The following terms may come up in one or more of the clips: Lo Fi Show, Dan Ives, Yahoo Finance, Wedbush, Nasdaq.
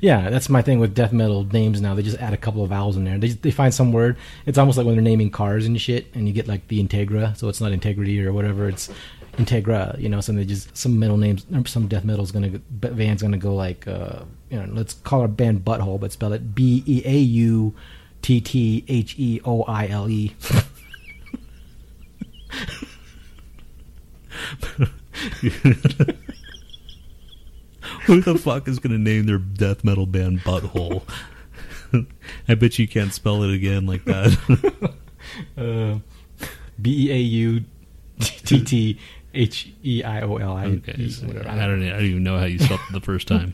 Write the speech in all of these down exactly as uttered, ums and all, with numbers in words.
Yeah, that's my thing with death metal names now. They just add a couple of vowels in there. They they find some word. It's almost like when they're naming cars and shit, and you get like the Integra, so it's not Integrity or whatever. It's Integra, you know. So they just some metal names. Some death metal's gonna band's gonna go like, uh, you know, let's call our band Butthole, but spell it B E A U T T H E O I L E. Who the fuck is going to name their death metal band Butthole? I bet you can't spell it again like that. uh, B E A U T T H E I O L I. Okay, so whatever. I don't, I don't even know how you spelled it the first time.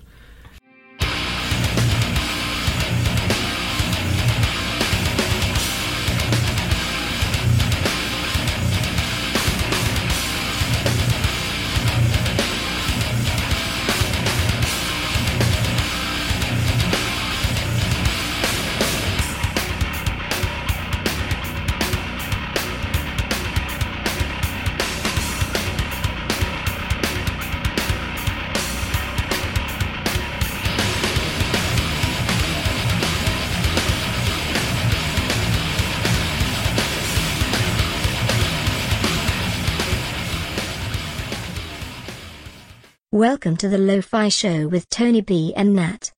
Welcome to the Lo Fi Show with Tony B and Nat.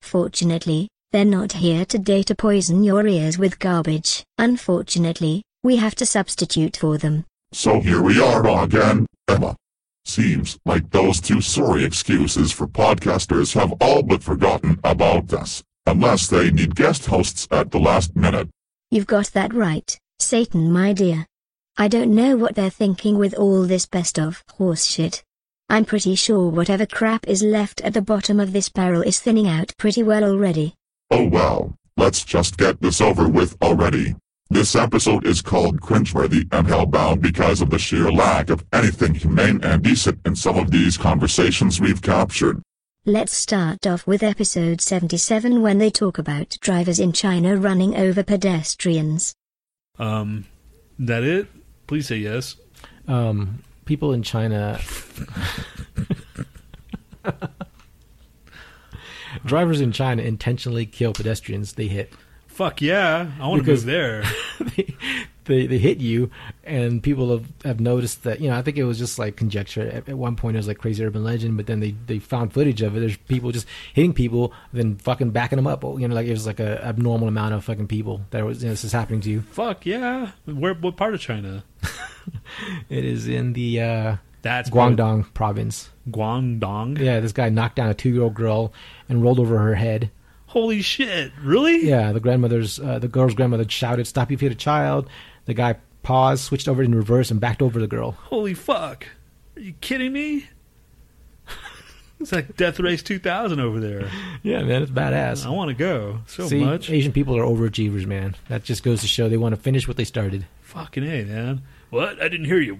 Fortunately, they're not here today to poison your ears with garbage. Unfortunately, we have to substitute for them. So here we are again, Emma. Seems like those two sorry excuses for podcasters have all but forgotten about us, unless they need guest hosts at the last minute. You've got that right, Satan, my dear. I don't know what they're thinking with all this best of horse shit. I'm pretty sure whatever crap is left at the bottom of this barrel is thinning out pretty well already. Oh well, let's just get this over with already. This episode is called Cringeworthy and Hellbound because of the sheer lack of anything humane and decent in some of these conversations we've captured. Let's start off with episode seventy-seven when they talk about drivers in China running over pedestrians. Um, that it? Please say yes. Um... People in China, drivers in China intentionally kill pedestrians they hit. Fuck yeah, I want to move there. They, they they hit you, and people have, have noticed that, you know, I think it was just like conjecture. At, at one point it was like crazy urban legend, but then they, they found footage of it. There's people just hitting people, then fucking backing them up. You know, like it was like a abnormal amount of fucking people that was, you know, this is happening to you. Fuck yeah. Where, what part of China? It is in the uh, That's Guangdong what? province. Guangdong? Yeah, this guy knocked down a two-year-old girl and rolled over her head. Holy shit, really? Yeah, the grandmother's, uh, the girl's grandmother shouted, "Stop, you hit a child." The guy paused, switched over in reverse, and backed over the girl. Holy fuck. Are you kidding me? It's like Death Race two thousand over there. Yeah, man, it's badass. I want to go so See, much. Asian people are overachievers, man. That just goes to show they want to finish what they started. Fucking A, man. What? I didn't hear you.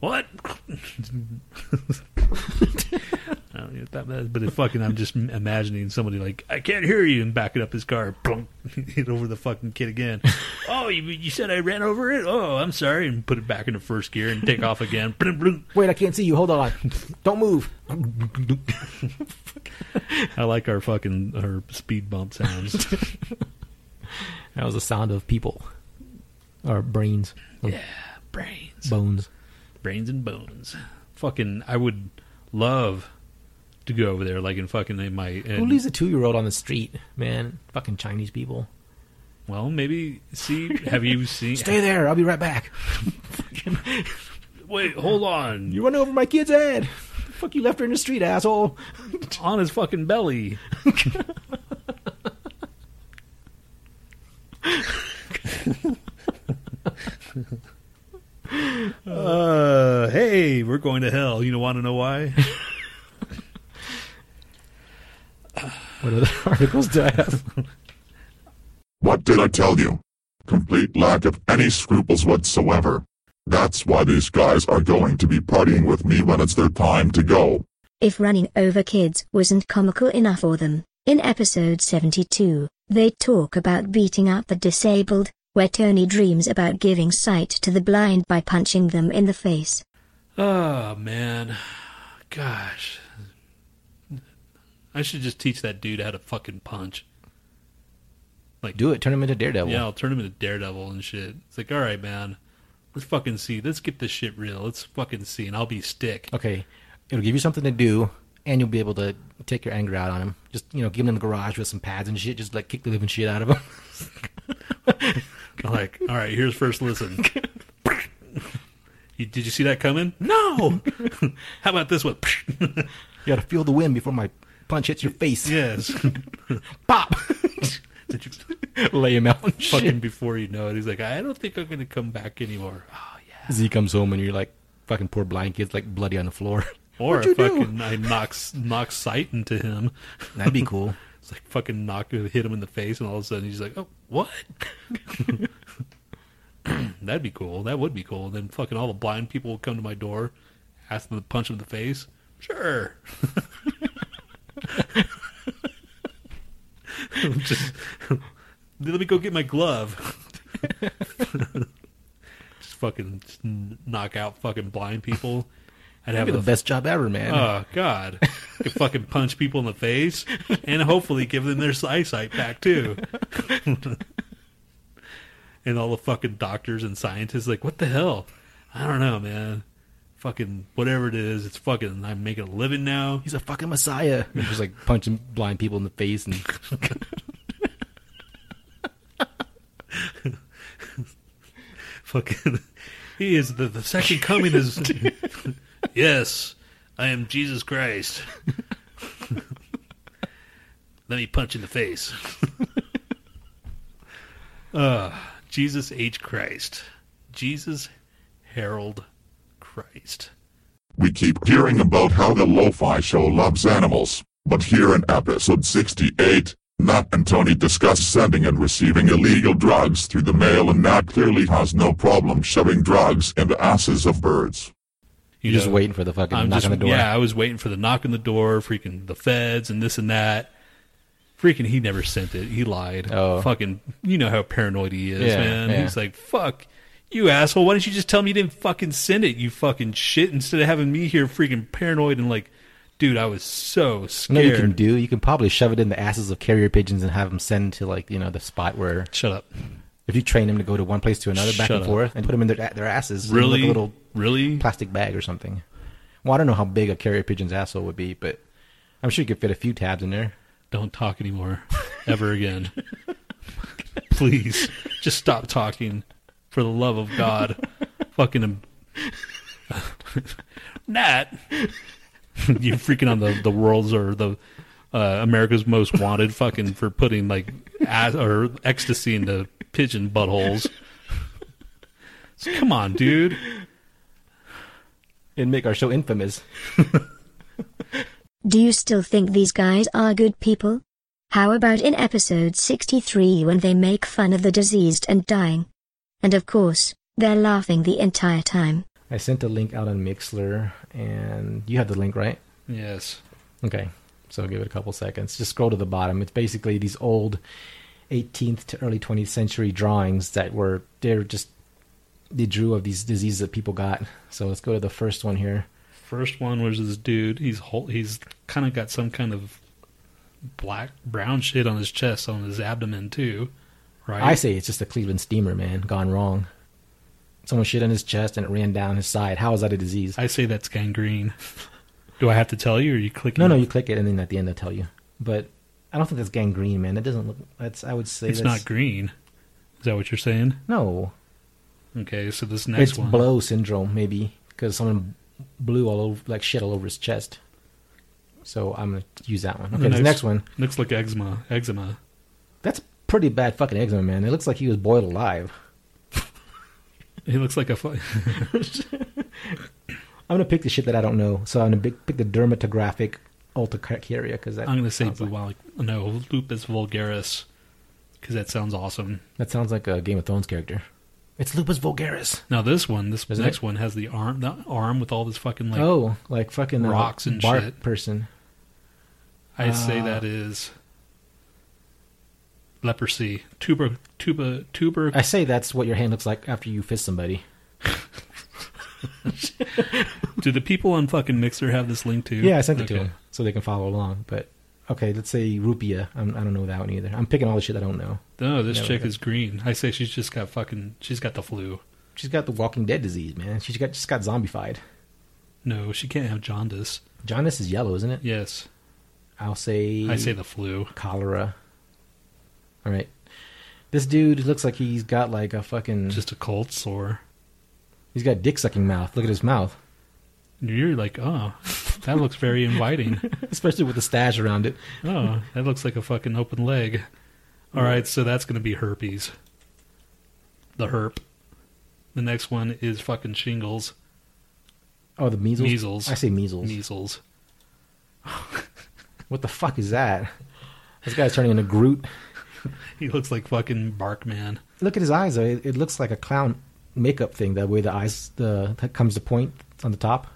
What? I don't know that bad, but it fucking, I'm just imagining somebody like, I can't hear you, and backing up his car, boom, hit over the fucking kid again. Oh, you, you said I ran over it? Oh, I'm sorry, and put it back into first gear and take off again. Wait, I can't see you. Hold on. Don't move. I like our fucking our speed bump sounds. That was the sound of people. Or brains. Yeah, brains. Bones. Brains and bones. Fucking, I would love to go over there, like in fucking in my... In, Who leaves a two-year-old on the street, man? Fucking Chinese people. Well, maybe, see, have you seen... Stay there, I'll be right back. Wait, hold on. You run over my kid's head. The fuck, you left her in the street, asshole. On his fucking belly. Uh, hey, we're going to hell. You want to know why? What other articles do I have? What did I tell you? Complete lack of any scruples whatsoever. That's why these guys are going to be partying with me when it's their time to go. If running over kids wasn't comical enough for them, in episode seventy-two, they talk about beating up the disabled, where Tony dreams about giving sight to the blind by punching them in the face. Oh, man. Gosh. I should just teach that dude how to fucking punch. Like, do it. Turn him into Daredevil. Yeah, I'll turn him into Daredevil and shit. It's like, all right, man. Let's fucking see. Let's get this shit real. Let's fucking see, and I'll be Stick. Okay. It'll give you something to do, and you'll be able to take your anger out on him. Just, you know, give him in the garage with some pads and shit. Just, like, kick the living shit out of him. Like, all right, here's first listen. You, did you see that coming? No! How about this one? You gotta feel the wind before my punch hits your face. Yes. Pop! Did you lay him out and shit? Fucking before you know it, he's like, I don't think I'm gonna come back anymore. Oh, yeah. Z comes home and you're like, fucking poor blind kid's like bloody on the floor. Or I fucking do? I knocks knocks sight into him. That'd be cool. It's like fucking knock hit him in the face, and all of a sudden he's like, "Oh, what?" That'd be cool. That would be cool. Then fucking all the blind people would come to my door, ask them to punch him in the face. Sure. Just let me go get my glove. Just fucking just knock out fucking blind people. I'd have the f- best job ever, man. Oh, God. You could fucking punch people in the face and hopefully give them their eyesight back, too. And all the fucking doctors and scientists, like, what the hell? I don't know, man. Fucking whatever it is, it's fucking, I'm making a living now. He's a fucking messiah. He's just, like, punching blind people in the face. And fucking, he is the, the second coming is... Yes, I am Jesus Christ. Let me punch in the face. uh, Jesus H. Christ. Jesus Harold Christ. We keep hearing about how the Lo-Fi Show loves animals, but here in episode sixty-eight, Nat and Tony discuss sending and receiving illegal drugs through the mail, and Nat clearly has no problem shoving drugs in the asses of birds. You You're know, just waiting for the fucking I'm knock just, on the door. Yeah, I was waiting for the knock on the door, freaking the feds and this and that. Freaking he never sent it. He lied. Oh. Fucking, you know how paranoid he is, yeah, man. Yeah. He's like, fuck, you asshole. Why didn't you just tell me you didn't fucking send it, you fucking shit, instead of having me here freaking paranoid and like, dude, I was so scared. You know what you can do? You can probably shove it in the asses of carrier pigeons and have them send to like, you know, the spot where... Shut up. If you train them to go to one place to another, back Shut and forth, up. And put them in their their asses, really, in like a little really plastic bag or something. Well, I don't know how big a carrier pigeon's asshole would be, but I'm sure you could fit a few tabs in there. Don't talk anymore, ever again. Please, just stop talking, for the love of God. Fucking em- Nat, you freaking on the the world's or the. Uh, America's Most Wanted fucking for putting like ass, or ecstasy into pigeon buttholes. So, come on, dude. It'd make our show infamous. Do you still think these guys are good people? How about in episode sixty-three when they make fun of the diseased and dying? And of course, they're laughing the entire time. I sent a link out on Mixlr, and you have the link, right? Yes. Okay. So give it a couple seconds. Just scroll to the bottom. It's basically these old eighteenth to early twentieth century drawings that were, they're just, they drew of these diseases that people got. So let's go to the first one here. First one was this dude. He's whole, he's kind of got some kind of black, brown shit on his chest, on his abdomen too, right? I say it's just a Cleveland steamer, man, gone wrong. Someone shit on his chest and it ran down his side. How is that a disease? I say that's gangrene. Do I have to tell you, or you click? No, it? No, you click it, and then at the end they'll tell you. But I don't think that's gangrene, man. That doesn't look. That's I would say it's that's, not green. Is that what you're saying? No. Okay, so this next it's one. It's blow syndrome, maybe, because someone blew all over, like shit all over his chest. So I'm gonna use that one. Okay, the next, next one looks like eczema. Eczema. That's pretty bad, fucking eczema, man. It looks like he was boiled alive. He looks like a. Fu- I'm going to pick the shit that I don't know. So I'm going to pick the dermatographic urticaria because that I'm going to say bubonic, like, no, lupus vulgaris because that sounds awesome. That sounds like a Game of Thrones character. It's lupus vulgaris. Now this one, this Isn't next it? One has the arm, the arm with all this fucking like oh, like fucking rocks uh, and bark shit. Person. I uh, say that is leprosy. Tuber, tuber, tuber. I say that's what your hand looks like after you fist somebody. Do the people on fucking Mixlr have this link too? Yeah, I sent it okay. to them so they can follow along. But Okay, let's say root beer. I'm, I don't know that one either. I'm picking all the shit I don't know. No, this chick is green. I say she's just got fucking... She's got the flu. She's got the Walking Dead disease, man. She's got just got zombified. No, she can't have jaundice. Jaundice is yellow, isn't it? Yes. I'll say... I say the flu. Cholera. All right. This dude looks like he's got like a fucking... Just a cold sore. He's got a dick-sucking mouth. Look at his mouth. You're like, oh, that looks very inviting. Especially with the stash around it. Oh, that looks like a fucking open leg. All mm. right, so that's going to be herpes. The herp. The next one is fucking shingles. Oh, the measles? Measles. I say measles. Measles. What the fuck is that? This guy's turning into Groot. He looks like fucking Barkman. Look at his eyes, though. It, it looks like a clown makeup thing, that way the eyes the, that comes to point on the top.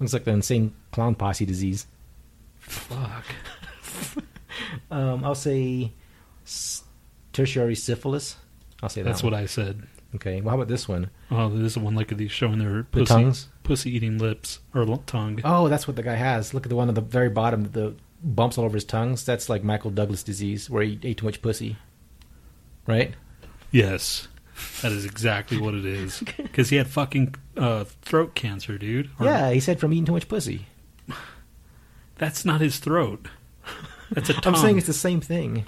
Looks like the insane clown posse disease. Fuck. um, I'll say tertiary syphilis. I'll say that That's one. What I said. Okay. Well, how about this one? Oh, there's one like these showing their pussy, the tongues? Pussy-eating lips or tongue. Oh, that's what the guy has. Look at the one at the very bottom, the bumps all over his tongues. That's like Michael Douglas disease, where he ate too much pussy. Right? Yes. That is exactly what it is. Because he had fucking uh, throat cancer, dude. Or, yeah, he said from eating too much pussy. That's not his throat. That's a tongue. I'm saying it's the same thing.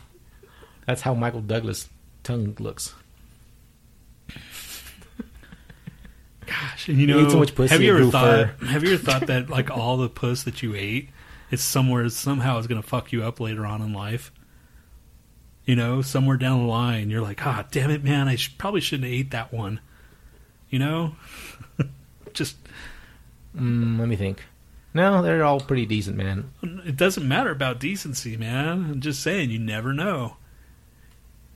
That's how Michael Douglas' tongue looks. Gosh, and you know, so much pussy have you ever thought? Fur. Have you ever thought that like all the puss that you ate, it's somewhere somehow is going to fuck you up later on in life? You know, somewhere down the line, you're like, ah, damn it, man, I sh- probably shouldn't have ate that one. You know, just mm, let me think. No, they're all pretty decent, man. It doesn't matter about decency, man. I'm just saying, you never know.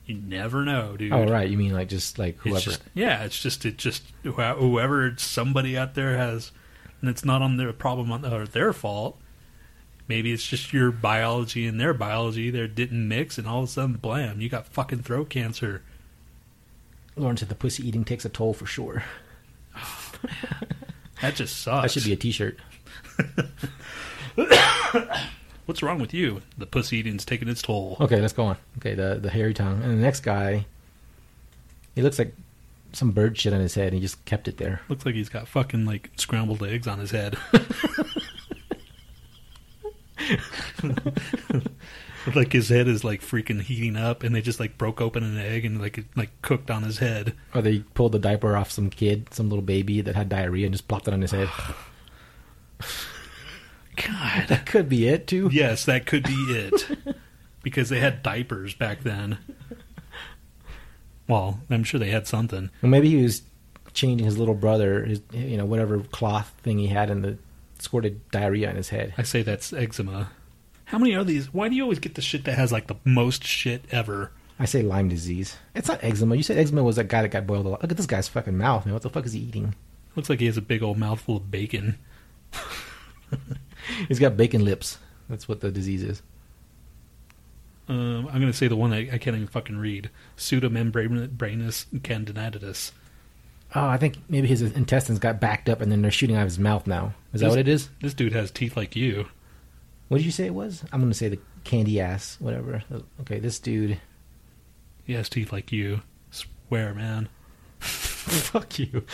You never know, dude. Oh, right. You mean like just like whoever? It's just, yeah, it's just it just whoever somebody out there has, and it's not on their problem on, or their fault. Maybe it's just your biology and their biology. They didn't mix, and all of a sudden, blam, you got fucking throat cancer. Lauren said the pussy eating takes a toll for sure. Oh, that just sucks. That should be a T-shirt. What's wrong with you? The pussy eating's taking its toll. Okay, let's go on. Okay, the the hairy tongue. And the next guy, he looks like some bird shit on his head, and he just kept it there. Looks like he's got fucking, like, scrambled eggs on his head. Like his head is, like, freaking heating up, and they just, like, broke open an egg and, like, it, like cooked on his head. Or they pulled the diaper off some kid, some little baby that had diarrhea, and just plopped it on his head. God. That could be it, too. Yes, that could be it. Because they had diapers back then. Well, I'm sure they had something. Well, maybe he was changing his little brother, his, you know, whatever cloth thing he had, and the squirted diarrhea on his head. I say that's eczema. How many are these? Why do you always get the shit that has, like, the most shit ever? I say Lyme disease. It's not eczema. You said eczema was that guy that got boiled alive. Look at this guy's fucking mouth, man. What the fuck is he eating? Looks like he has a big old mouthful of bacon. He's got bacon lips. That's what the disease is. Um, I'm going to say the one I, I can't even fucking read. Pseudomembranous candidatitis. Oh, I think maybe his intestines got backed up and then they're shooting out of his mouth now. Is this, that what it is? This dude has teeth like you. What did you say it was? I'm going to say the candy ass, whatever. Okay, this dude. He has teeth like you. Swear, man. Fuck you.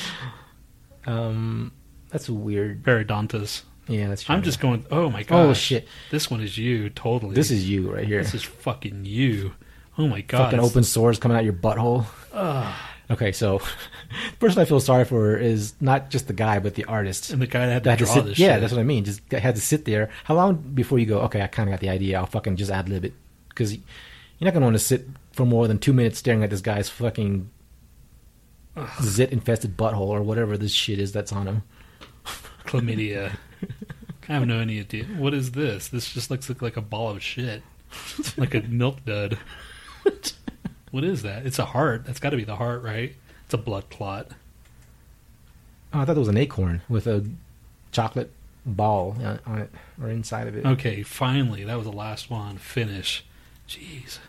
Um, that's weird. Periodontitis. Yeah, that's true. I'm just going, oh my god. Oh shit. This one is you, totally. This is you right here. This is fucking you. Oh my god. Fucking open sores coming out your butthole. Ugh. Okay, so the person I feel sorry for is not just the guy, but the artist. And the guy that had to that draw had to sit, this yeah, shit. Yeah, that's what I mean. Just had to sit there. How long before you go, okay, I kind of got the idea. I'll fucking just ad-lib it. Because you're not going to want to sit for more than two minutes staring at this guy's fucking Ugh. zit-infested butthole or whatever this shit is that's on him. Chlamydia. I have no idea. What is this? This just looks like, like a ball of shit. Like a milk dud. What is that? It's a heart. That's got to be the heart, right? It's a blood clot. Oh, I thought it was an acorn with a chocolate ball on it or inside of it. Okay, finally. That was the last one. Finish. Jeez.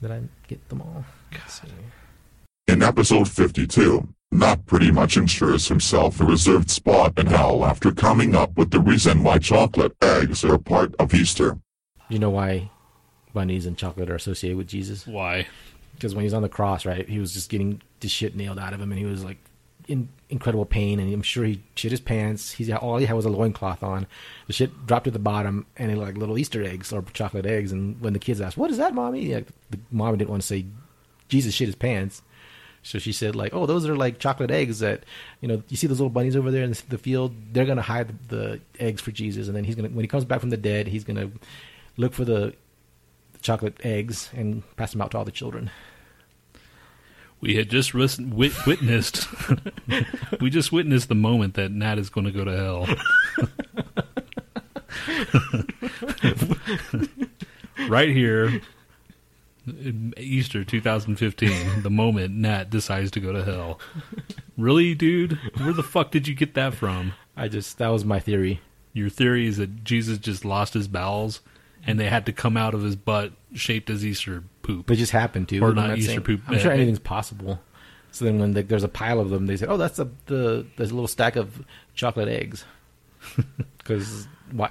Did I get them all? God. In episode fifty-two... Not pretty much ensures himself a reserved spot in hell after coming up with the reason why chocolate eggs are a part of Easter. You know why bunnies and chocolate are associated with Jesus? Why? Because when he was on the cross, right, he was just getting the shit nailed out of him, and he was like in incredible pain, and I'm sure he shit his pants. He all he had was a loincloth on. The shit dropped to the bottom, and it, like little Easter eggs or chocolate eggs. And when the kids asked, "What is that, mommy?" Like, the mom didn't want to say Jesus shit his pants. So she said, like, oh, those are like chocolate eggs that, you know, you see those little bunnies over there in the field? They're going to hide the, the eggs for Jesus. And then he's going to, when he comes back from the dead, he's going to look for the, the chocolate eggs and pass them out to all the children. We had just ris- wit- witnessed, we just witnessed the moment that Nat is going to go to hell. Right here. Easter two thousand fifteen, the moment Nat decides to go to hell. Really, dude? Where the fuck did you get that from? I just, that was my theory. Your theory is that Jesus just lost his bowels and they had to come out of his butt shaped as Easter poop. It just happened to. Or not, not Easter saying, poop. I'm sure anything's possible. So then when the, there's a pile of them, they say, oh, that's a, the there's a little stack of chocolate eggs. Because what?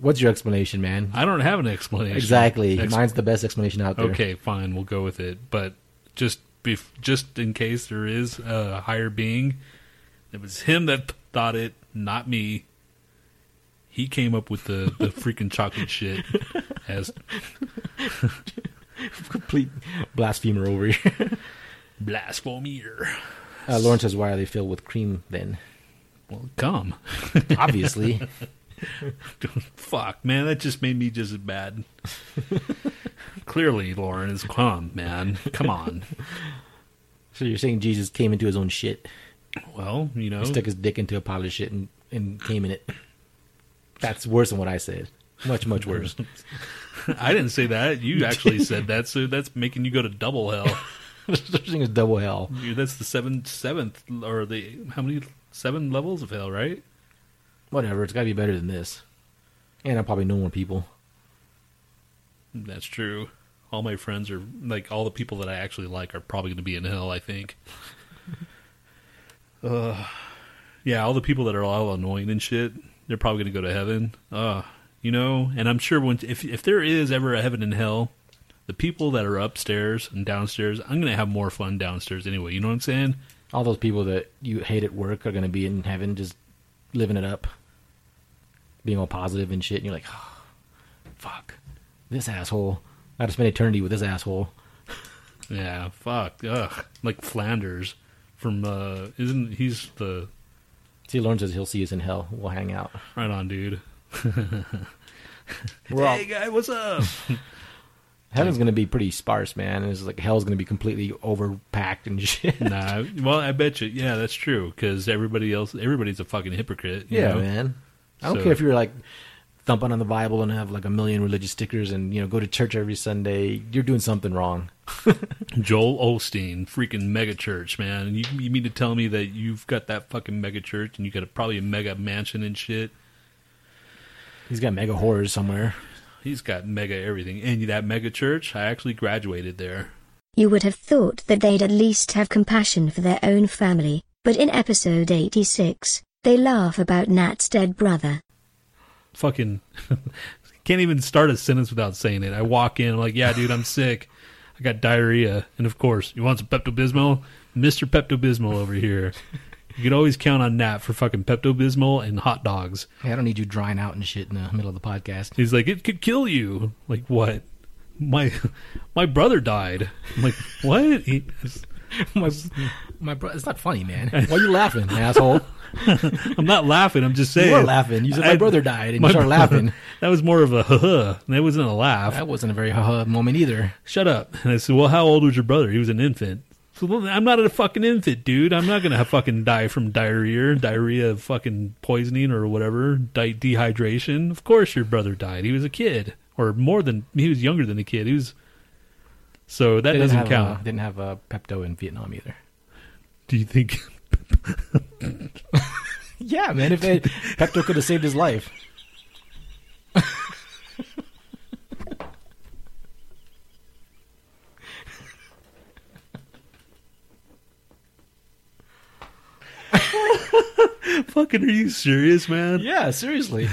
What's your explanation, man? I don't have an explanation. Exactly. Ex- Mine's the best explanation out there. Okay, fine. We'll go with it. But just bef- just in case there is a higher being, it was him that thought it, not me. He came up with the, the freaking chocolate shit. As complete blasphemer over here. Blasphemer. Uh, Lauren says, why are they filled with cream then? Well, come. Obviously. Fuck, man, that just made me just as bad. Clearly, Lauren is calm, man. Come on. So you're saying Jesus came into his own shit? Well, you know, he stuck his dick into a pile of shit and, and came in it. That's worse than what I said. Much, much worse. I didn't say that. You actually said that. So that's making you go to double hell. Such thing as double hell. Dude, that's the seven, seventh, or the how many seven levels of hell, right? Whatever, it's got to be better than this. And I probably know more people. That's true. All my friends are, like, all the people that I actually like are probably going to be in hell, I think. uh, yeah, all the people that are all annoying and shit, they're probably going to go to heaven. Uh, you know, and I'm sure when if if there is ever a heaven and hell, the people that are upstairs and downstairs, I'm going to have more fun downstairs anyway. You know what I'm saying? All those people that you hate at work are going to be in heaven just living it up. Being all positive and shit, and you're like, oh, fuck, this asshole. I had to spend eternity with this asshole. Yeah, fuck, ugh. Like Flanders from, uh, isn't, he's the... See, Lauren says he'll see us in hell. We'll hang out. Right on, dude. We're all... Hey, guy, what's up? Heaven's going to be pretty sparse, man. And it's like hell's going to be completely overpacked and shit. Nah, well, I bet you, yeah, that's true, because everybody else, everybody's a fucking hypocrite. You yeah, know? Man. I don't so. care if you're like thumping on the Bible and have like a million religious stickers and, you know, go to church every Sunday. You're doing something wrong. Joel Osteen, freaking mega church, man. You, you mean to tell me that you've got that fucking mega church and you got a, probably a mega mansion and shit? He's got mega horrors somewhere. He's got mega everything. And that mega church, I actually graduated there. You would have thought that they'd at least have compassion for their own family, but in episode eighty-six... they laugh about Nat's dead brother. Fucking can't even start a sentence without saying it. I walk in, I'm like, yeah, dude, I'm sick. I got diarrhea. And of course, you want some Pepto-Bismol? Mister Pepto-Bismol over here. You could always count on Nat for fucking Pepto-Bismol and hot dogs. Hey, I don't need you drying out and shit in the middle of the podcast. He's like, it could kill you. Like, what? My my brother died. I'm like, what? He, my my brother. It's not funny, man. Why are you laughing, asshole? I'm not laughing. I'm just saying. You were laughing. You said my I, brother died, and you started laughing. That was more of a ha-ha. That wasn't a laugh. That wasn't a very ha-ha moment either. Shut up. And I said, well, how old was your brother? He was an infant. So, well, I'm not a fucking infant, dude. I'm not going to fucking die from diarrhea, diarrhea fucking poisoning or whatever, de- dehydration. Of course your brother died. He was a kid. Or more than, he was younger than a kid. He was, so that doesn't count. A, didn't have a Pepto in Vietnam either. Do you think... Yeah, man, if it, Pepto could have saved his life. Fucking, are you serious, man? Yeah, seriously.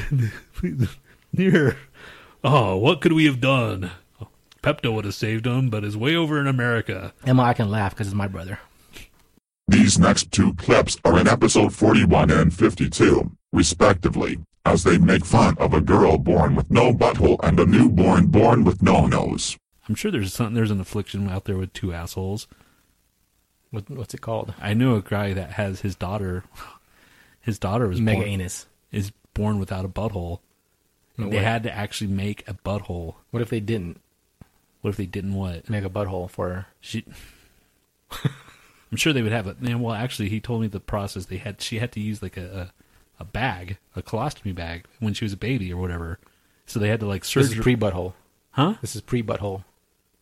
Here, oh, what could we have done? Pepto would have saved him, but is way over in America. Emma, I can laugh because it's my brother. These next two clips are in episode forty-one and fifty-two, respectively, as they make fun of a girl born with no butthole and a newborn born with no nose. I'm sure there's something, there's an affliction out there with two assholes. What, what's it called? I knew a guy that has his daughter. His daughter was mega born, anus. Is born without a butthole. And what? They had to actually make a butthole. What if they didn't? What if they didn't what? Make a butthole for her. She. I'm sure they would have it. Man, well, actually, he told me the process. They had she had to use like a, a, a bag, a colostomy bag, when she was a baby or whatever. So they had to like surgery. This is pre-butthole, huh? This is pre-butthole,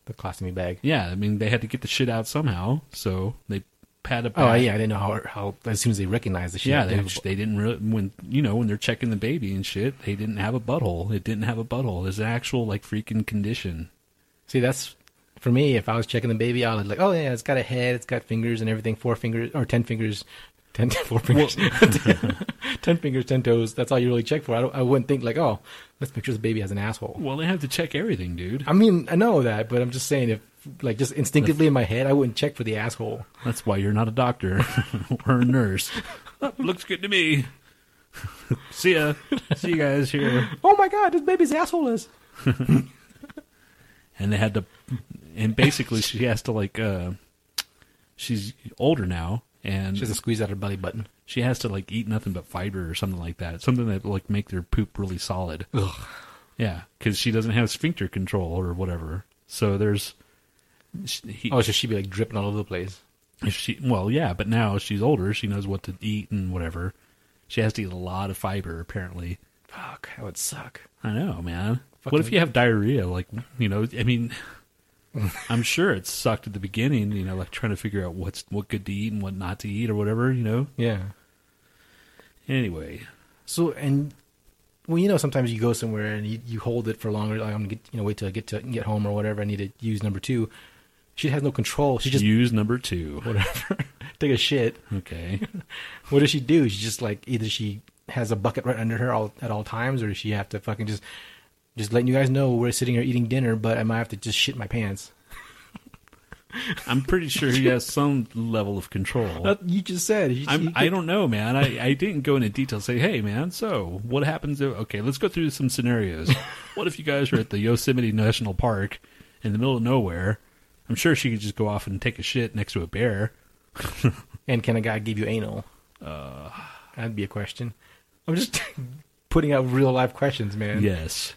the colostomy bag. Yeah, I mean they had to get the shit out somehow. So they pad a. Bag. Oh yeah, I didn't know how, how as soon as they recognized the shit. Yeah, they they, they didn't really, when you know when they're checking the baby and shit. They didn't have a butthole. It didn't have a butthole. It's an actual like freaking condition. See, that's, for me, if I was checking the baby out, I'd like, oh, yeah, it's got a head, it's got fingers and everything, four fingers, or ten fingers, ten, four fingers, ten, ten fingers, ten toes. That's all you really check for. I, don't, I wouldn't think like, oh, let's make sure the baby has an asshole. Well, they have to check everything, dude. I mean, I know that, but I'm just saying, if like just instinctively in my head, I wouldn't check for the asshole. That's why you're not a doctor or a nurse. That looks good to me. See ya. See you guys here. Oh, my God, this baby's asshole is... And they had to, and basically she has to like, uh, she's older now, and she has to squeeze out her belly button. She has to like eat nothing but fiber or something like that, something that like make their poop really solid. Ugh. Yeah, because she doesn't have sphincter control or whatever. So there's, he, oh, so she'd be like dripping all over the place. If she, well, yeah, but now she's older, she knows what to eat and whatever. She has to eat a lot of fiber apparently. Fuck, that would suck. I know, man. Fucking what if you have diarrhea? Like, you know, I mean, I'm sure it sucked at the beginning, you know, like trying to figure out what's what good to eat and what not to eat or whatever, you know? Yeah. Anyway. So, and, well, you know, sometimes you go somewhere and you, you hold it for longer. Like, I'm going to get, you know, wait till I get to get home or whatever. I need to use number two. She has no control. She just. Use number two. Whatever. Take a shit. Okay. What does she do? She just like, either she has a bucket right under her all, at all times, or does she have to fucking just. Just letting you guys know we're sitting here eating dinner, but I might have to just shit my pants. I'm pretty sure he has some level of control. That, you just said. You, I'm, you I don't know, man. I, I didn't go into detail. Say, hey, man, so what happens if... Okay, let's go through some scenarios. What if you guys are at the Yosemite National Park in the middle of nowhere? I'm sure she could just go off and take a shit next to a bear. And can a guy give you anal? Uh, That'd be a question. I'm just putting out real-life questions, man. Yes.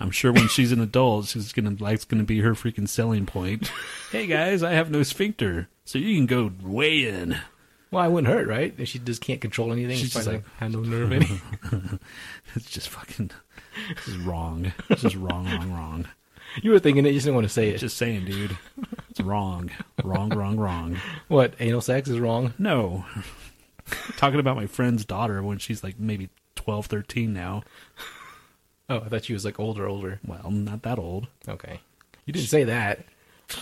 I'm sure when she's an adult, she's gonna life's gonna be her freaking selling point. Hey guys, I have no sphincter, so you can go way in. Well, I wouldn't hurt, right? If she just can't control anything, she's just like, like had no nerve. Any. It's just fucking, this is wrong. It's just wrong, wrong, wrong. You were thinking it, you just didn't want to say it. Just saying, dude, it's wrong, wrong, wrong, wrong. What, anal sex is wrong? No. Talking about my friend's daughter when she's like maybe twelve, thirteen now. Oh, I thought she was like older, older. Well, not that old. Okay. You didn't say that.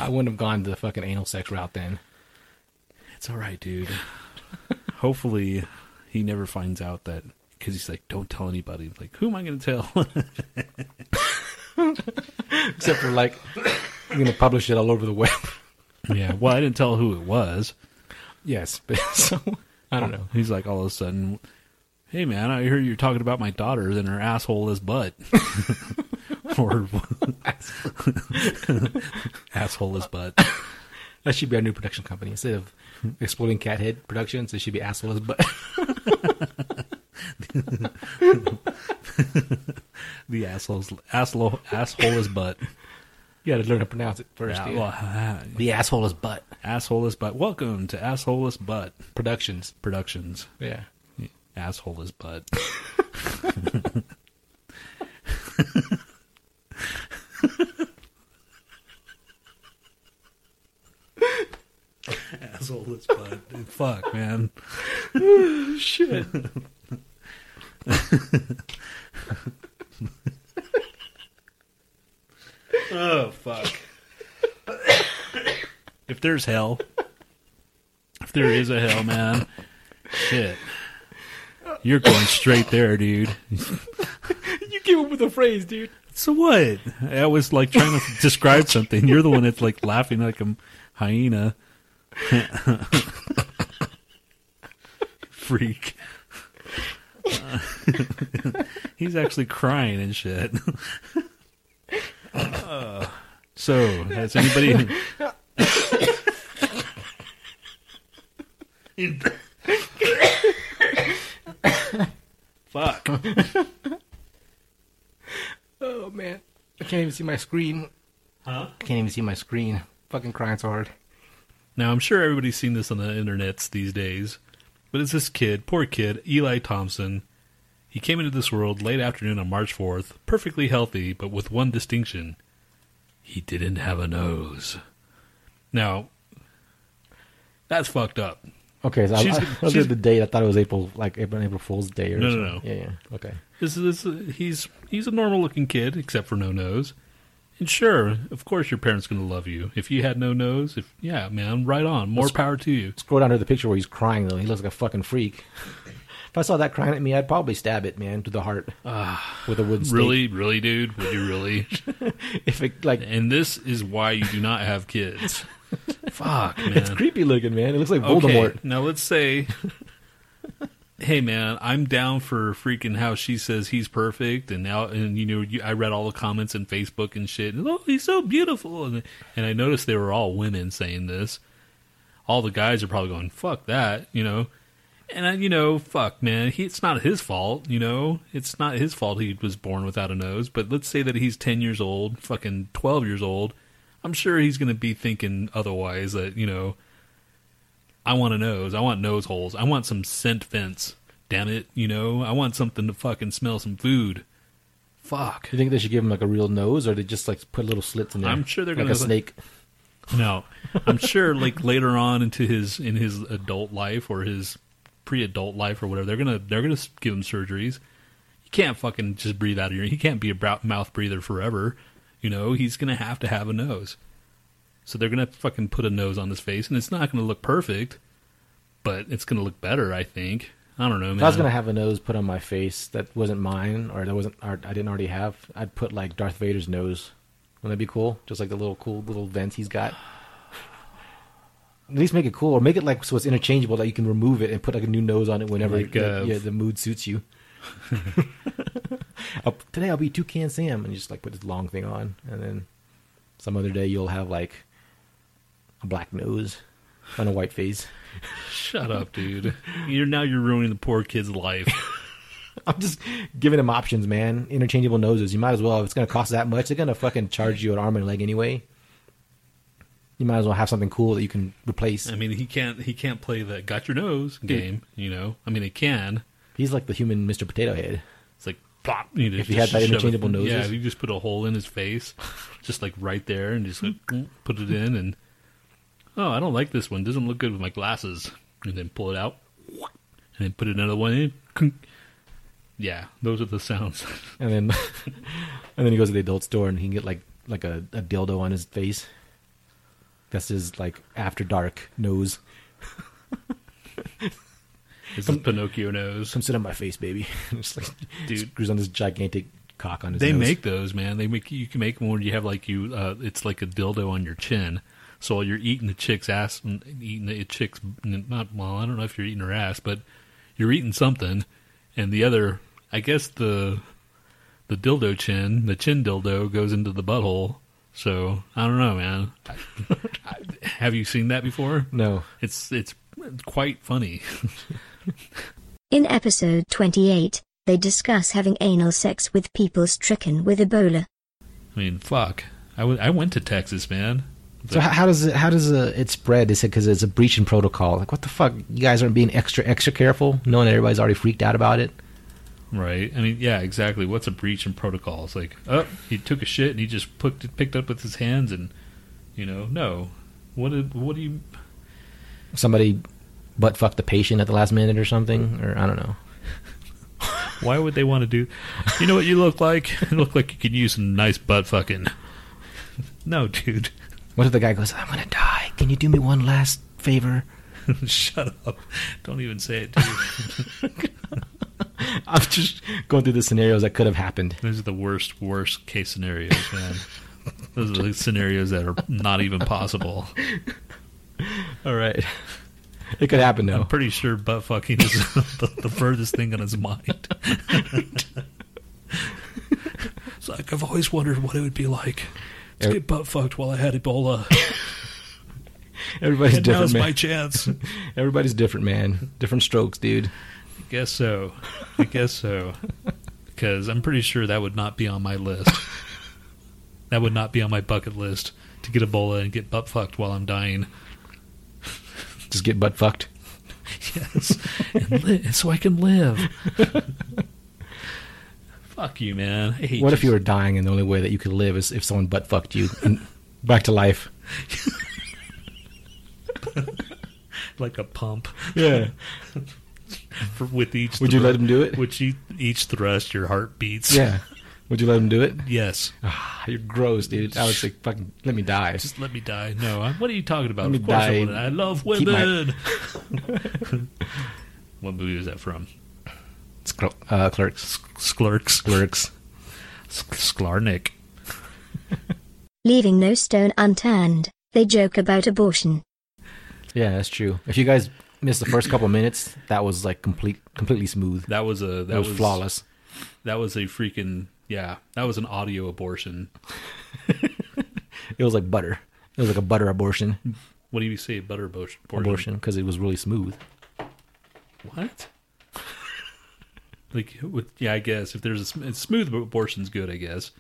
I wouldn't have gone to the fucking anal sex route then. It's all right, dude. Hopefully he never finds out that, because he's like, don't tell anybody. I'm like, who am I going to tell? Except for like, I'm going to publish it all over the web. Yeah, well, I didn't tell who it was. Yes, but so, I don't know. He's like all of a sudden... Hey, man, I hear you're talking about my daughter and her asshole is butt. Or asshole is butt. That should be our new production company. Instead of Exploding Cathead Productions, it should be Asshole is Butt. The asshole's, asshole, asshole is butt. You got to learn to pronounce it first. Yeah, well, uh, the asshole is butt. Asshole is butt. Welcome to Asshole is Butt. Productions. Productions. Yeah. Asshole is butt. Asshole is butt. Fuck, man. Oh, shit. Oh, fuck. If there's hell, if there is a hell, man, shit. You're going straight there, dude. You came up with a phrase, dude. So what? I was like trying to describe something. You're the one that's like laughing like a hyena. Freak. Uh, he's actually crying and shit. Uh, so, has anybody... Fuck. Oh, man. I can't even see my screen. Huh? I can't even see my screen. Fucking crying so hard. Now, I'm sure everybody's seen this on the internets these days, but it's this kid, poor kid, Eli Thompson. He came into this world late afternoon on March fourth, perfectly healthy, but with one distinction. He didn't have a nose. Now, that's fucked up. Okay, so she's, I, I looked at the date. I thought it was April, like April, April Fool's Day or no, something. No, no, yeah, yeah. Okay. This is this, he's he's a normal-looking kid, except for no nose. And sure, of course, your parents gonna love you if you had no nose. If yeah, man, right on. More Let's, power to you. Scroll down to the picture where he's crying though. He looks like a fucking freak. If I saw that crying at me, I'd probably stab it, man, to the heart uh, with a wooden stick. Really, really, dude? Would you really? If it like, and this is why you do not have kids. Fuck, man. It's creepy looking, man. It looks like Voldemort. Okay, now let's say, hey, man, I'm down for freaking how she says he's perfect, and now, and you know, you, I read all the comments on Facebook and shit. And, oh, he's so beautiful, and and I noticed they were all women saying this. All the guys are probably going, fuck that, you know, and I, you know, fuck, man, he, it's not his fault, you know, it's not his fault he was born without a nose. But let's say that he's ten years old, fucking twelve years old. I'm sure he's going to be thinking otherwise that, you know, I want a nose. I want nose holes. I want some scent fence. Damn it. You know, I want something to fucking smell some food. Fuck. You think they should give him like a real nose, or they just like put little slits in there? I'm sure they're like going to... Like a snake. No. I'm sure like later on into his, in his adult life or his pre-adult life or whatever, they're going to, they're going to give him surgeries. You can't fucking just breathe out of your... He can't be a mouth breather forever. You know, he's going to have to have a nose. So they're going to fucking put a nose on his face, and it's not going to look perfect, but it's going to look better, I think. I don't know, man. If I was going to have a nose put on my face that wasn't mine, or that wasn't, or I didn't already have, I'd put, like, Darth Vader's nose. Wouldn't that be cool? Just, like, the little cool little vent he's got. At least make it cool, or make it, like, so it's interchangeable that you can remove it and put, like, a new nose on it whenever like, uh, the, yeah, the mood suits you. I'll, today I'll be Toucan Sam, and you just like put this long thing on, and then some other day you'll have like a black nose and a white face. Shut up, dude. You're now you're ruining the poor kid's life. I'm just giving him options, man. Interchangeable noses. You might as well. If it's gonna cost that much, they're gonna fucking charge you an arm and a leg anyway. You might as well have something cool that you can replace. I mean, he can't. He can't play the got your nose game. Dude. You know. I mean, he can. He's like the human Mister Potato Head. It's like, plop. You know, if he had that interchangeable nose. Yeah, you just put a hole in his face, just like right there, and just like, put it in, and, oh, I don't like this one. Doesn't look good with my glasses. And then pull it out, and then put another one in. Yeah, those are the sounds. And then and then he goes to the adult store, and he can get like, like a, a dildo on his face. That's his, like, after dark nose. It's a Pinocchio nose. Come sit on my face, baby. Just like, dude, screws on this gigantic cock on his. They nose. Make those, man. They make you can make them when you have like you. Uh, it's like a dildo on your chin. So while you're eating the chick's ass, and eating the chick's not. Well, I don't know if you're eating her ass, but you're eating something, and the other, I guess the the dildo chin, the chin dildo goes into the butthole. So I don't know, man. I, I, have you seen that before? No. It's it's quite funny. In episode twenty-eight, they discuss having anal sex with people stricken with Ebola. I mean, fuck. I, w- I went to Texas, man. So how, how does it, how does uh, it spread? Is it because it's a breach in protocol? Like, what the fuck? You guys aren't being extra, extra careful, knowing that everybody's already freaked out about it? Right. I mean, yeah, exactly. What's a breach in protocol? It's like, oh, he took a shit and he just picked it, picked up with his hands and, you know, no. What did, what do you... Somebody... butt fuck the patient at the last minute or something, or I don't know. Why would they want to do? You know what you look like? You look like you could use some nice butt fucking. No, dude. What if the guy goes, "I'm gonna die. Can you do me one last favor?" Shut up! Don't even say it, dude. I'm just going through the scenarios that could have happened. Those are the worst, worst case scenarios, man. Those are the scenarios that are not even possible. All right. It could happen, though. I'm pretty sure butt fucking is the, the furthest thing on his mind. It's like, I've always wondered what it would be like to er- get butt fucked while I had Ebola. Everybody's and different, now's man. Now's my chance. Everybody's different, man. Different strokes, dude. I guess so. I guess so. Because I'm pretty sure that would not be on my list. That would not be on my bucket list, to get Ebola and get butt fucked while I'm dying. Just get butt fucked. Yes. And li- so I can live. Fuck you, man. I hate what you. If you were dying and the only way that you could live is if someone butt fucked you and back to life? Like a pump. Yeah. For, with each Would thr- you let him do it? With each, each thrust, your heart beats. Yeah. Would you let him do it? Yes. Oh, you're gross, dude. I was like, fucking, let me die. Just let me die. No, I, what are you talking about? Let of course die. I wouldn't. I love women. My... What movie was that from? Skl- uh, Clerks. Sklurks. Clerks. Sklarnik. Leaving no stone unturned, they joke about abortion. Yeah, that's true. If you guys missed the first couple minutes, that was like complete, completely smooth. That was a... That, that was, was flawless. That was a freaking... Yeah, that was an audio abortion. It was like butter. It was like a butter abortion. What do you say, butter bo- abortion? Abortion, because it was really smooth. What? Like, with, yeah, I guess if there's a smooth abortion's good, I guess.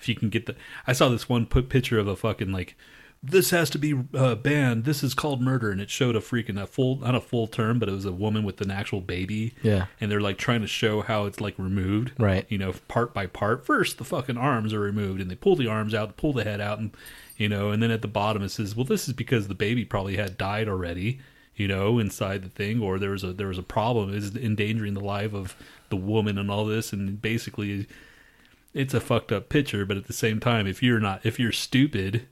If you can get the, I saw this one put picture of a fucking like, this has to be uh, banned. This is called murder, and it showed a freaking a full, not a full term, but it was a woman with an actual baby. Yeah, and they're like trying to show how it's like removed, right? You know, part by part. First, the fucking arms are removed, and they pull the arms out, pull the head out, and you know, and then at the bottom it says, "Well, this is because the baby probably had died already, you know, inside the thing, or there was a there was a problem. It's endangering the life of the woman and all this," and basically, it's a fucked up picture. But at the same time, if you're not, if you're stupid.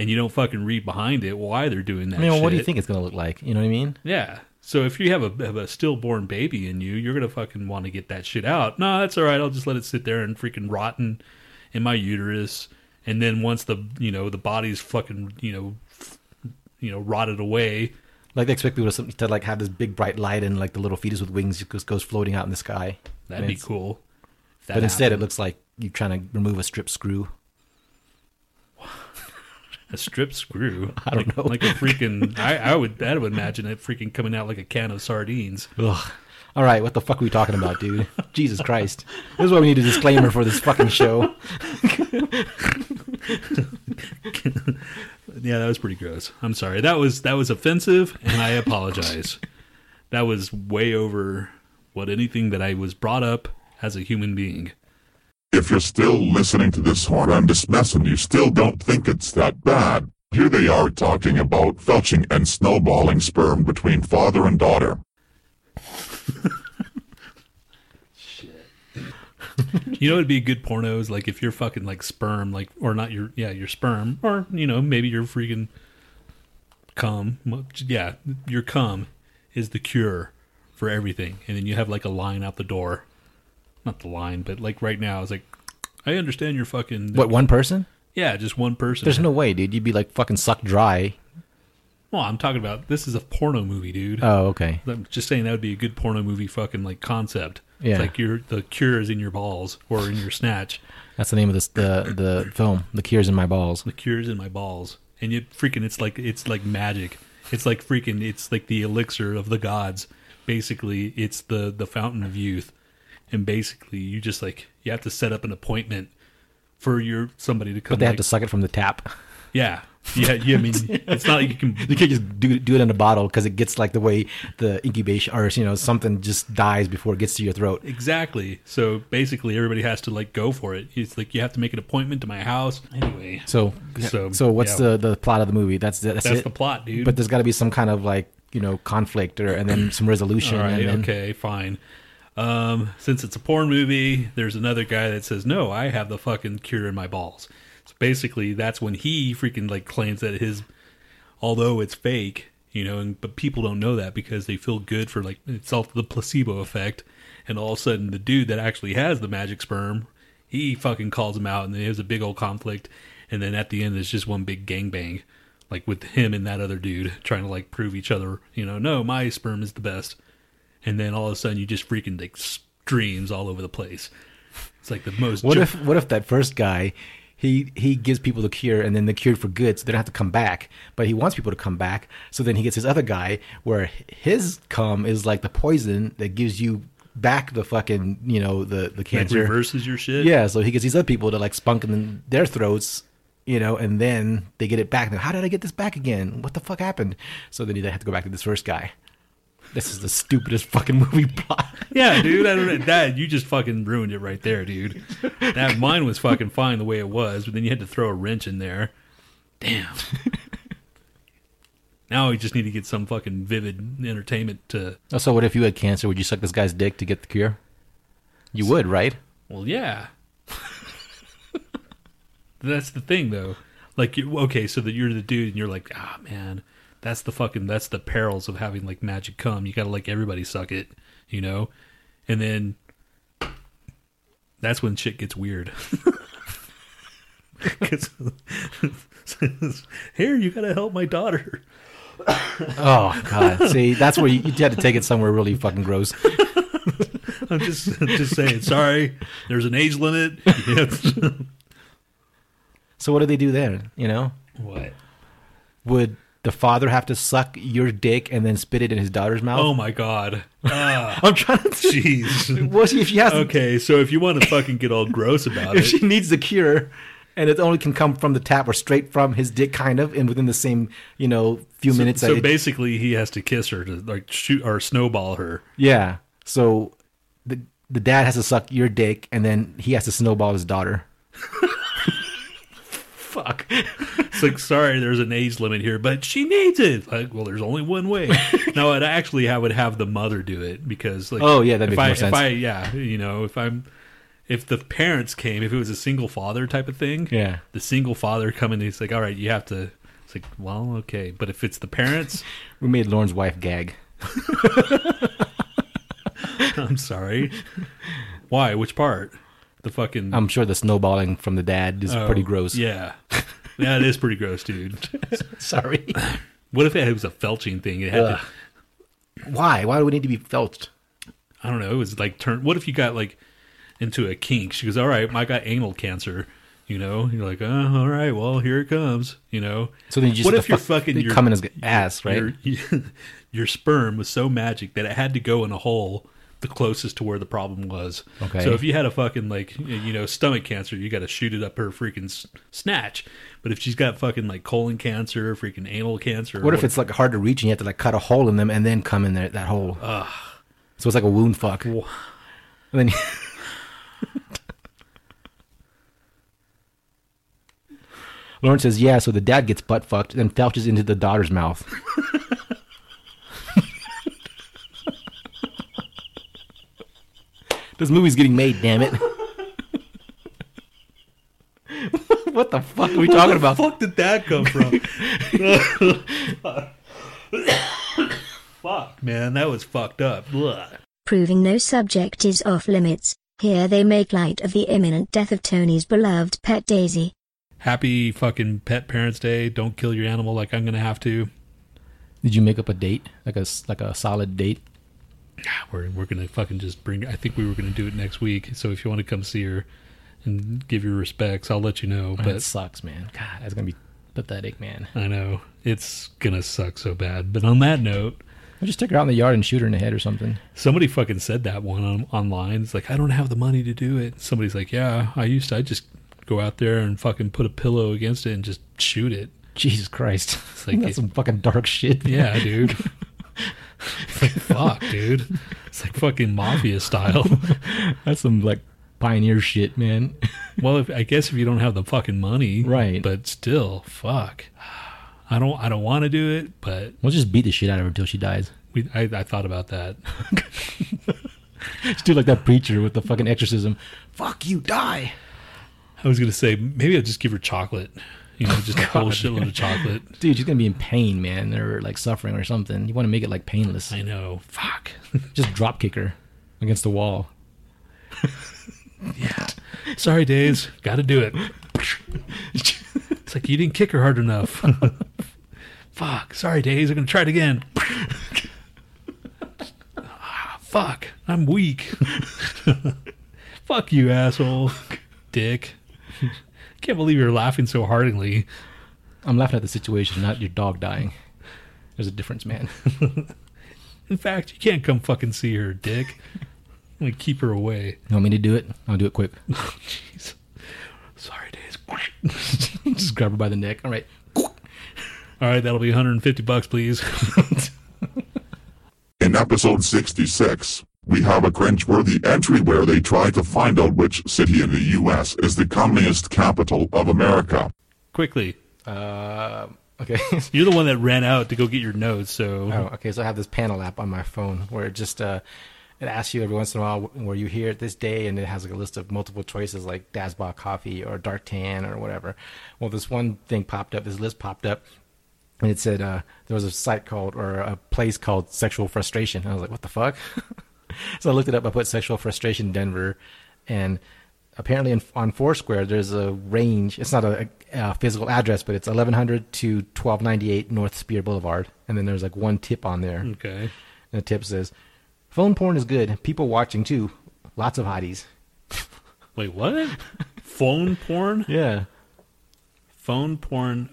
And you don't fucking read behind it why they're doing that I mean, shit. What do you think it's going to look like? You know what I mean? Yeah. So if you have a, have a stillborn baby in you, you're going to fucking want to get that shit out. No, that's all right. I'll just let it sit there and freaking rot in, in my uterus. And then once the, you know, the body's fucking, you know, f- you know, rotted away. Like they expect people to, to like have this big bright light and like the little fetus with wings just goes floating out in the sky. That'd and be cool. That but happened. Instead it looks like you're trying to remove a strip screw. A strip screw? I don't like, know. Like a freaking... I, I would I would imagine it freaking coming out like a can of sardines. Ugh. All right, what the fuck are we talking about, dude? Jesus Christ. This is why we need a disclaimer for this fucking show. Yeah, that was pretty gross. I'm sorry. That was that was offensive, and I apologize. That was way over what anything that I was brought up as a human being. If you're still listening to this horror and dismiss and you still don't think it's that bad, here they are talking about felching and snowballing sperm between father and daughter. Shit. You know it'd be good pornos, like if you're fucking like sperm, like, or not your, yeah, your sperm, or, you know, maybe your freaking cum, yeah, your cum is the cure for everything. And then you have like a line out the door. Not the line, but like right now, it's like, I understand you're fucking... What, one person? Yeah, just one person. There's no way, dude. You'd be like fucking sucked dry. Well, I'm talking about, this is a porno movie, dude. Oh, okay. I'm just saying that would be a good porno movie fucking like concept. Yeah. It's like you're, the cure is in your balls or in your snatch. That's the name of this, the the film, The Cure's in My Balls. The Cure's in My Balls. And you freaking, it's like it's like magic. It's like freaking, it's like the elixir of the gods. Basically, it's the, the fountain of youth. And basically, you just like you have to set up an appointment for your somebody to come. But they like, have to suck it from the tap. Yeah, yeah. You, I mean, it's not like you can you can't just do do it in a bottle because it gets like the way the incubation or you know something just dies before it gets to your throat. Exactly. So basically, everybody has to like go for it. It's like you have to make an appointment to my house anyway. So so, so what's yeah. the, the plot of the movie? That's that's, that's it? The plot, dude. But there's got to be some kind of like you know conflict or and then some resolution. All right. And then, okay. Fine. Um, since it's a porn movie, there's another guy that says, no, I have the fucking cure in my balls. So basically that's when he freaking like claims that his, although it's fake, you know, and, but people don't know that because they feel good for like, it's all the placebo effect. And all of a sudden, the dude that actually has the magic sperm, he fucking calls him out, and then there's a big old conflict. And then at the end, there's just one big gangbang, like with him and that other dude trying to like prove each other, you know, no, my sperm is the best. And then all of a sudden, you just freaking like streams all over the place. It's like the most. What jo- if what if that first guy, he he gives people the cure, and then they're cured for good, so they don't have to come back. But he wants people to come back, so then he gets his other guy, where his cum is like the poison that gives you back the fucking, you know, the the cancer. That reverses your shit. Yeah, so he gets these other people to like spunk them in their throats. You know, and then they get it back. Then, how did I get this back again? What the fuck happened? So then you have to go back to this first guy. This is the stupidest fucking movie plot. Yeah, dude. I don't, that you just fucking ruined it right there, dude. That mine was fucking fine the way it was, but then you had to throw a wrench in there. Damn. Now we just need to get some fucking vivid entertainment to. Oh, so what if you had cancer? Would you suck this guy's dick to get the cure? You so, would, right? Well, yeah. That's the thing, though. Like, you, okay, so that you're the dude, and you're like, ah, man, that's the fucking, that's the perils of having like magic cum. You gotta like everybody suck it, you know. And then that's when shit gets weird. Here, you gotta help my daughter. Oh God! See, that's where you, you had to take it somewhere really fucking gross. I'm just, I'm just saying. Sorry, there's an age limit. So what do they do then, you know? What? Would the father have to suck your dick and then spit it in his daughter's mouth? Oh, my God. Uh, I'm trying to... Jeez. What if she has to... Okay, so if you want to fucking get all gross about if it... If she needs the cure, and it only can come from the tap or straight from his dick, kind of, and within the same, you know, few so, minutes... So that basically it, he has to kiss her to, like, shoot or snowball her. Yeah. So the the dad has to suck your dick, and then he has to snowball his daughter. Fuck. It's like, sorry, there's an age limit here, but she needs it. Like, well, there's only one way. No, I'd actually, I would have the mother do it because, like, oh yeah, that makes I, more sense. If I, yeah, you know, if I'm, if the parents came, if it was a single father type of thing, yeah, the single father coming, he's like, all right, you have to. It's like, well, okay, but if it's the parents, we made Lauren's wife gag. I'm sorry. Why? Which part? The fucking... I'm sure the snowballing from the dad is oh, pretty gross. Yeah. Yeah, it is pretty gross, dude. Sorry. What if it was a felching thing? It had uh, to... Why? Why do we need to be felched? I don't know. It was like... turn. What if you got like into a kink? She goes, all right, I got anal cancer. You know? You're like, oh, all right, well, here it comes. You know? So then you just... What if you're fuck, fucking... You're coming as ass, right? Your, your sperm was so magic that it had to go in a hole... the closest to where the problem was. Okay. So if you had a fucking, like, you know, stomach cancer, you got to shoot it up her freaking s- snatch. But if she's got fucking, like, colon cancer, freaking anal cancer... What, what if it's, like, hard to reach and you have to, like, cut a hole in them and then come in there, that hole? Ugh. So it's like a wound fuck. Wh- and then... Lauren says, yeah, so the dad gets butt fucked and felches into the daughter's mouth. This movie's getting made, damn it. What the fuck are we talking about? Where the fuck did that come from? Fuck, man, that was fucked up. Proving no subject is off limits, here they make light of the imminent death of Tony's beloved pet Daisy. Happy fucking Pet Parents Day. Don't kill your animal like I'm going to have to. Did you make up a date? Like a, like a solid date? We're we're gonna fucking just bring. I think we were gonna do it next week. So if you want to come see her and give your respects, I'll let you know. But it sucks, man. God, that's gonna be pathetic, man. I know it's gonna suck so bad. But on that note, I'll just take her out in the yard and shoot her in the head or something. Somebody fucking said that one on, online. It's like, I don't have the money to do it. Somebody's like, yeah, I used to. I just go out there and fucking put a pillow against it and just shoot it. Jesus Christ, it's like that's it, some fucking dark shit. Yeah, dude. It's like, fuck, dude. It's like fucking mafia style. That's some, like, pioneer shit, man. Well, if, I guess if you don't have the fucking money. Right. But still, fuck. I don't I don't want to do it, but... We'll just beat the shit out of her until she dies. We, I, I thought about that. Just do like that preacher with the fucking exorcism. Fuck you, die! I was going to say, maybe I'll just give her chocolate. You know, just a whole shitload of chocolate. Dude, she's going to be in pain, man, or like suffering or something. You want to make it like painless. I know. Fuck. Just drop kick her. against the wall. Yeah. Sorry, Days. Got to do it. It's like you didn't kick her hard enough. Fuck. Sorry, Days. I'm going to try it again. Ah, fuck. I'm weak. Fuck you, asshole. Dick. Can't believe you're laughing so heartily. I'm laughing at the situation, not your dog dying. There's a difference, man. In fact, you can't come fucking see her, dick. I'm going to keep her away. You want me to do it? I'll do it quick. Oh, jeez. Sorry, Days. Just grab her by the neck. All right. All right, that'll be one hundred fifty bucks, please. In episode sixty-six, we have a cringeworthy entry where they try to find out which city in the U S is the communist capital of America. Quickly. Uh... Okay. You're the one that ran out to go get your notes, so... Oh, okay, so I have this panel app on my phone where it just, uh, it asks you every once in a while where you hear it this day, and it has like a list of multiple choices like Dasbach Coffee or Dark Tan or whatever. Well, this one thing popped up, this list popped up, and it said uh, there was a site called, or a place called Sexual Frustration. And I was like, what the fuck? So I looked it up, I put Sexual Frustration Denver, and... Apparently in, on Foursquare, there's a range. It's not a, a physical address, but it's eleven hundred to twelve ninety-eight North Spear Boulevard. And then there's like one tip on there. Okay. And the tip says, phone porn is good. People watching too. Lots of hotties. Wait, what? Phone porn? Yeah. Phone porn.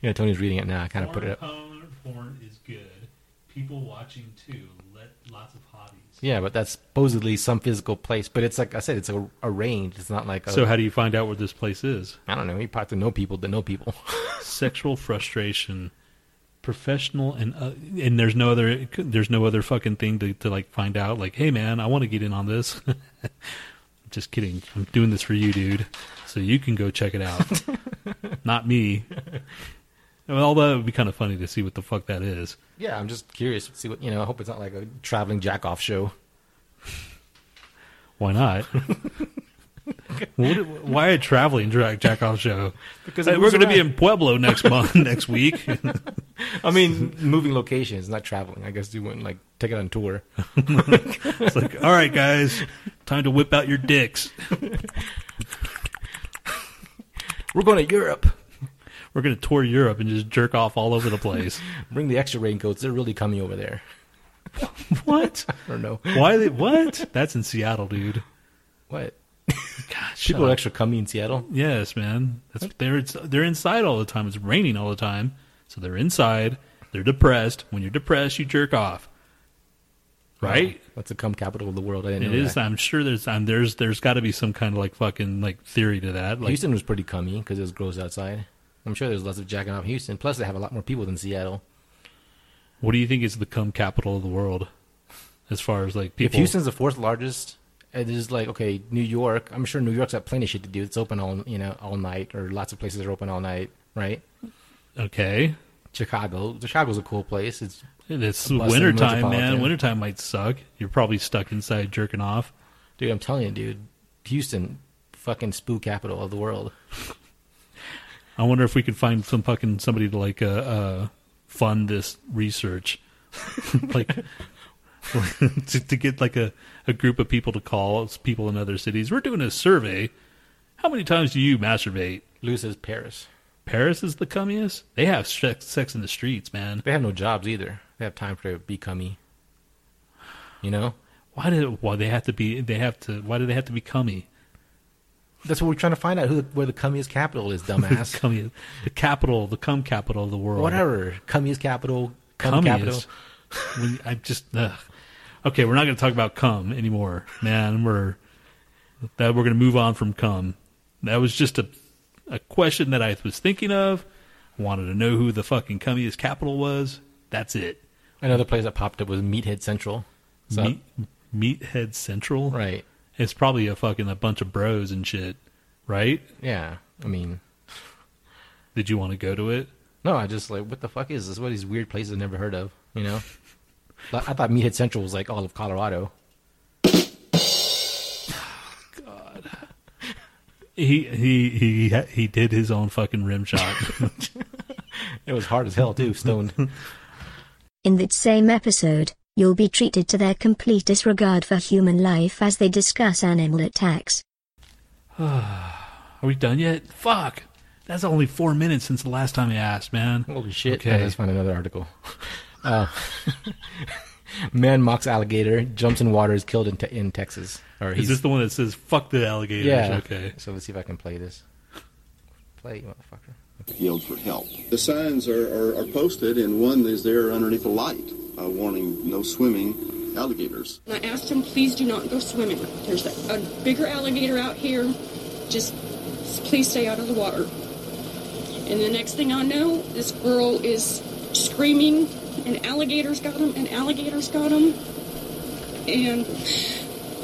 Yeah, Tony's reading it now. I kind of put it up. Phone porn is good. People watching too. Lots of hotties. Yeah, but that's supposedly some physical place. But it's like I said, it's a, a range. It's not like a... So how do you find out where this place is? I don't know. You probably have to know people that know people. Sexual frustration. Professional and... Uh, and there's no other... There's no other fucking thing to, to like find out. Like, hey, man, I want to get in on this. Just kidding. I'm doing this for you, dude. So you can go check it out. Not me. I mean, although it would be kind of funny to see what the fuck that is. Yeah, I'm just curious to see what, you know, I hope it's not like a traveling jack-off show. Why not? what, why a traveling jack-off show? Because hey, we're going to be in Pueblo next month, next week. I mean, moving locations, not traveling. I guess you wouldn't, like, take it on tour. It's like, all right, guys, time to whip out your dicks. We're going to Europe. We're going to tour Europe and just jerk off all over the place. Bring the extra raincoats. They're really coming over there. What? I don't know. Why? They, what? That's in Seattle, dude. What? Gosh, people are extra coming in Seattle? Yes, man. That's, they're, it's, they're inside all the time. It's raining all the time. So they're inside. They're depressed. When you're depressed, you jerk off. Right? Wow. That's the cum capital of the world. I didn't it know is. That. I'm sure there's um, there's there's got to be some kind of like fucking like theory to that. Like, Houston was pretty cummy because it was gross outside. I'm sure there's lots of jacking off Houston. Plus, they have a lot more people than Seattle. What do you think is the cum capital of the world? As far as, like, people... If Houston's the fourth largest, it is like, okay, New York. I'm sure New York's got plenty of shit to do. It's open all, you know, all night, or lots of places are open all night, right? Okay. Chicago. Chicago's a cool place. It's, it's wintertime, man. Wintertime might suck. You're probably stuck inside jerking off. Dude, I'm telling you, dude. Houston, fucking spoo capital of the world. I wonder if we could find some fucking somebody to like uh, uh, fund this research, like to, to get like a, a group of people to call people in other cities. We're doing a survey. How many times do you masturbate? Lou says Paris. Paris is the cummiest? They have sex, sex in the streets, man. They have no jobs either. They have time for be cummy. You know why did why they have to be they have to why do they have to be cummy? That's what we're trying to find out, who where the cummiest capital is, dumbass. Cummiest, the capital, the cum capital of the world. Whatever. Cummiest capital, cum cummiest. Capital. we, I just, ugh. Okay, we're not going to talk about cum anymore, man. We're that we're going to move on from cum. That was just a a question that I was thinking of. I wanted to know who the fucking cummiest capital was. That's it. Another place that popped up was Meathead Central. Meat, Meathead Central? Right. It's probably a fucking a bunch of bros and shit, right? Yeah, I mean, did you want to go to it? No, I just like, what the fuck is this? What are these weird places I've never heard of? You know, I thought Meathead Central was like all of Colorado. God, he he he he did his own fucking rim shot. It was hard as hell too, stoned. In that same episode, you'll be treated to their complete disregard for human life as they discuss animal attacks. Are we done yet? Fuck! That's only four minutes since the last time I asked, man. Holy shit. Okay, let's find another article. Uh, man mocks alligator, jumps in water, is killed in, te- in Texas. Or is this the one that says, fuck the alligators? Yeah. Okay. So let's see if I can play this. Play, motherfucker. Yelled for help. The signs are, are, are posted, and one is there underneath a light, uh, warning no swimming alligators. I asked him, please do not go swimming. There's a, a bigger alligator out here. Just please stay out of the water. And the next thing I know, this girl is screaming, and alligators got him, and alligators got him. And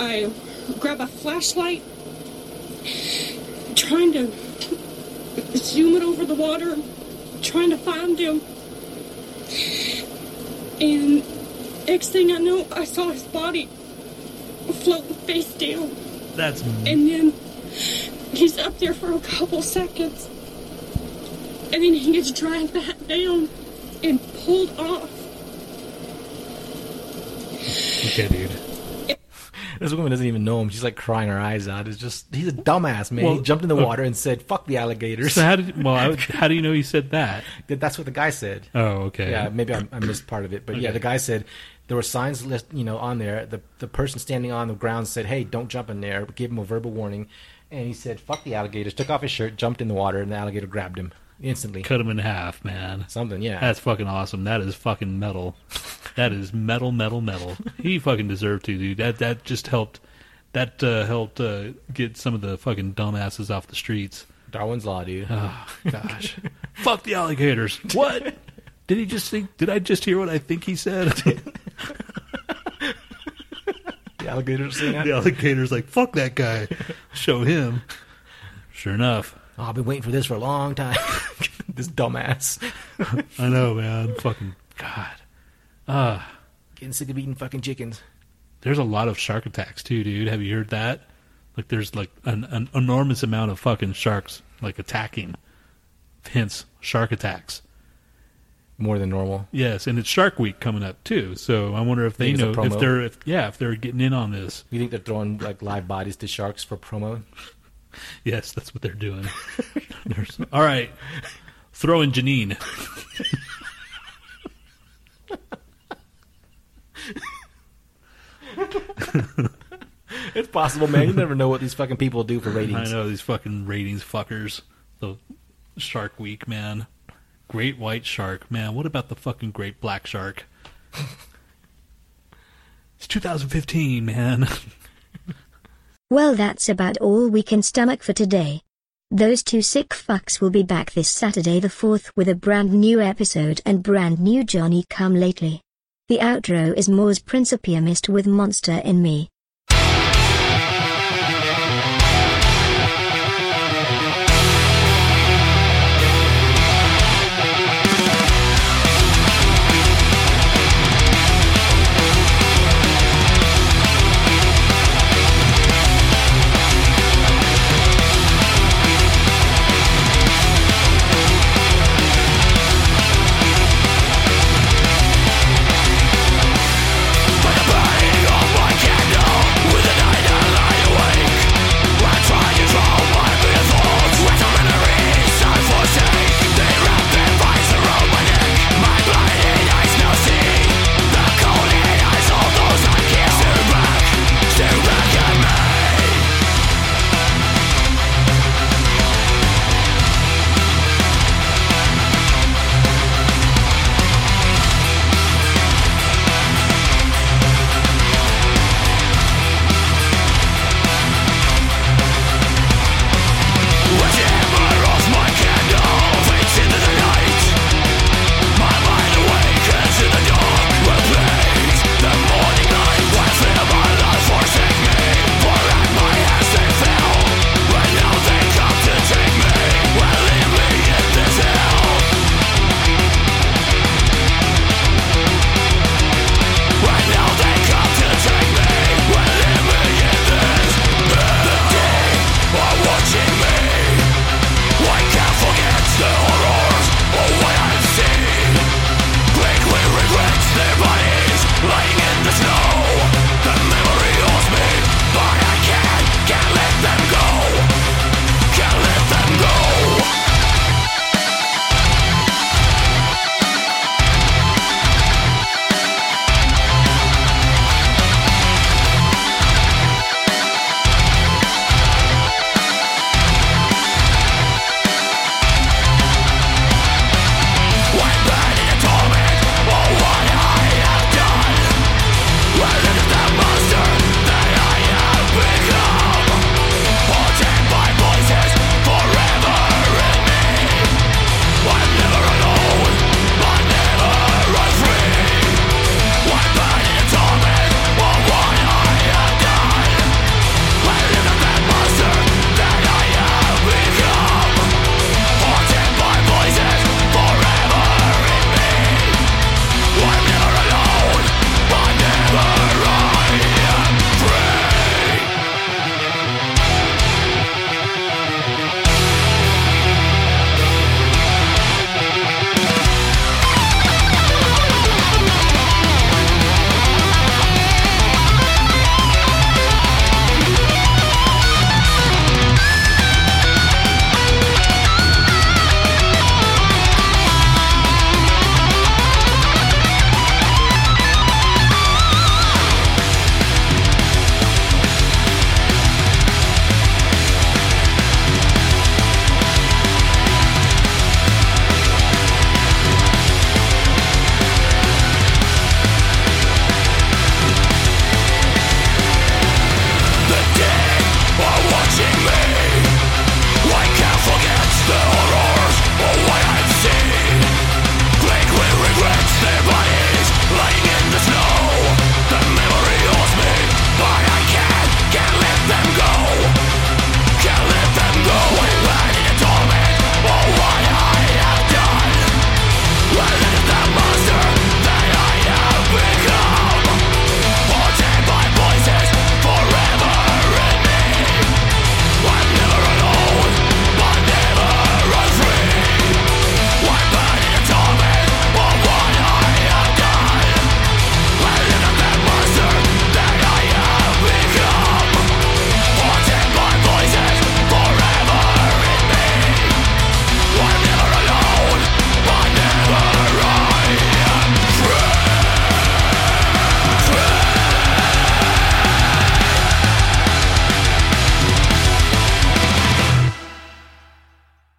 I grab a flashlight, trying to zooming over the water, trying to find him. And next thing I know, I saw his body floating face down. That's me. And then he's up there for a couple seconds. And then he gets dragged back down and pulled off. Okay, dude. This woman doesn't even know him. She's like crying her eyes out. It's just, he's a dumbass, man. Well, he jumped in the water and said, fuck the alligators. So how did, well, I, how do you know he said that? That's what the guy said. Oh, okay. Yeah, maybe I, I missed part of it. But okay. Yeah, the guy said there were signs list, you know, on there. The the person standing on the ground said, hey, don't jump in there. Gave him a verbal warning. And he said, fuck the alligators. Took off his shirt, jumped in the water, and the alligator grabbed him instantly. Cut him in half, man. Something, yeah. That's fucking awesome. That is fucking metal. That is metal, metal, metal. He fucking deserved to, dude. That that just helped. That uh, helped uh, get some of the fucking dumbasses off the streets. Darwin's Law, dude. Oh, gosh. Fuck the alligators. What? Did he just think? Did I just hear what I think he said? The alligators sing out. The alligator's like, fuck that guy. Show him. Sure enough. Oh, I've been waiting for this for a long time. This dumbass. I know, man. Fucking God. Uh, Getting sick of eating fucking chickens. There's a lot of shark attacks, too, dude. Have you heard that? Like, there's, like, an, an enormous amount of fucking sharks, like, attacking. Hence, shark attacks. More than normal. Yes, and it's Shark Week coming up, too. So I wonder if they know, if they're, if, yeah, if they're getting in on this. You think they're throwing, like, live bodies to sharks for promo? Yes, that's what they're doing. All right. Throw in Janine. It's possible, man. You never know what these fucking people do for ratings. I know, these fucking ratings fuckers. The Shark Week, man. Great white shark, man. What about the fucking great black shark? It's two thousand fifteen, man. Well, that's about all we can stomach for today. Those two sick fucks will be back this Saturday the fourth with a brand new episode and brand new Johnny Come Lately. The outro is Moore's Principium Ist with Monster in Me.